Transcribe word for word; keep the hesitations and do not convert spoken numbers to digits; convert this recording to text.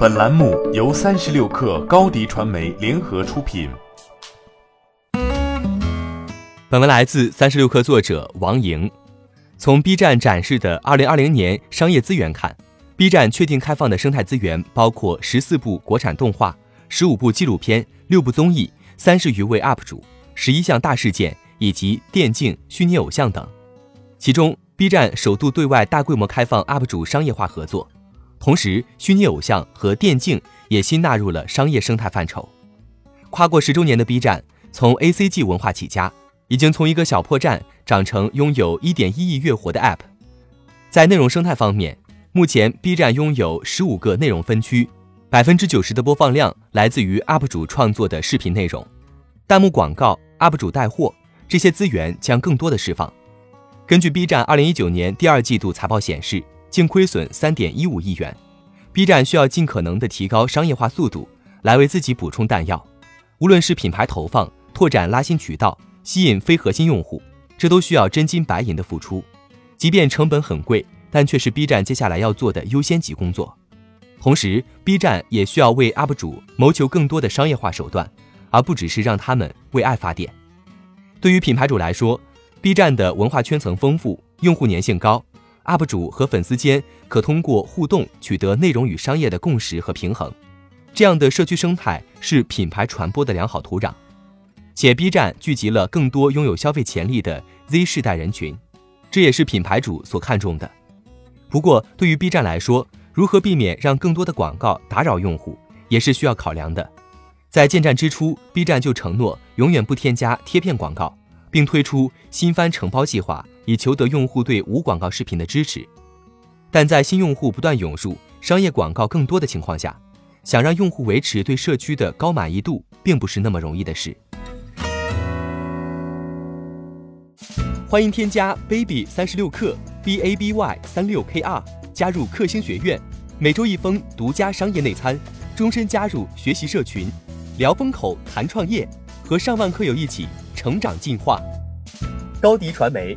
本栏目由三十六氪高迪传媒联合出品。本文来自三十六氪作者王莹。从 B 站展示的二零二零年商业资源看 ，B 站确定开放的生态资源包括十四部国产动画、十五部纪录片、六部综艺、三十余位 U P 主、十一项大事件以及电竞、虚拟偶像等。其中 ，B 站首度对外大规模开放 U P 主商业化合作。同时，虚拟偶像和电竞也新纳入了商业生态范畴。跨过十周年的 B 站，从 A C G 文化起家，已经从一个小破站长成拥有 一点一亿月活的 App。 在内容生态方面，目前 B 站拥有十五个内容分区， 百分之九十 的播放量来自于 U P 主创作的视频内容。弹幕广告、U P 主带货，这些资源将更多的释放。根据 B 站二零一九年第二季度财报显示，净亏损 三点一五亿元。 B 站需要尽可能地提高商业化速度，来为自己补充弹药。无论是品牌投放、拓展拉新渠道、吸引非核心用户，这都需要真金白银的付出。即便成本很贵，但却是 B 站接下来要做的优先级工作。同时， B 站也需要为 U P 主谋求更多的商业化手段，而不只是让他们为爱发电。对于品牌主来说， B 站的文化圈层丰富，用户粘性高，U P 主和粉丝间可通过互动取得内容与商业的共识和平衡，这样的社区生态是品牌传播的良好土壤。且 B 站聚集了更多拥有消费潜力的 Z 世代人群，这也是品牌主所看重的。不过，对于 B 站来说，如何避免让更多的广告打扰用户，也是需要考量的。在建站之初， B 站就承诺永远不添加贴片广告，并推出新番承包计划，以求得用户对无广告视频的支持。但在新用户不断涌入、商业广告更多的情况下，想让用户维持对社区的高满意度，并不是那么容易的事。欢迎添加 baby 三十六课 b a b y 三六 k r 加入克星学院，每周一封独家商业内参，终身加入学习社群，聊风口、谈创业，和上万课友一起成长进化。高迪传媒，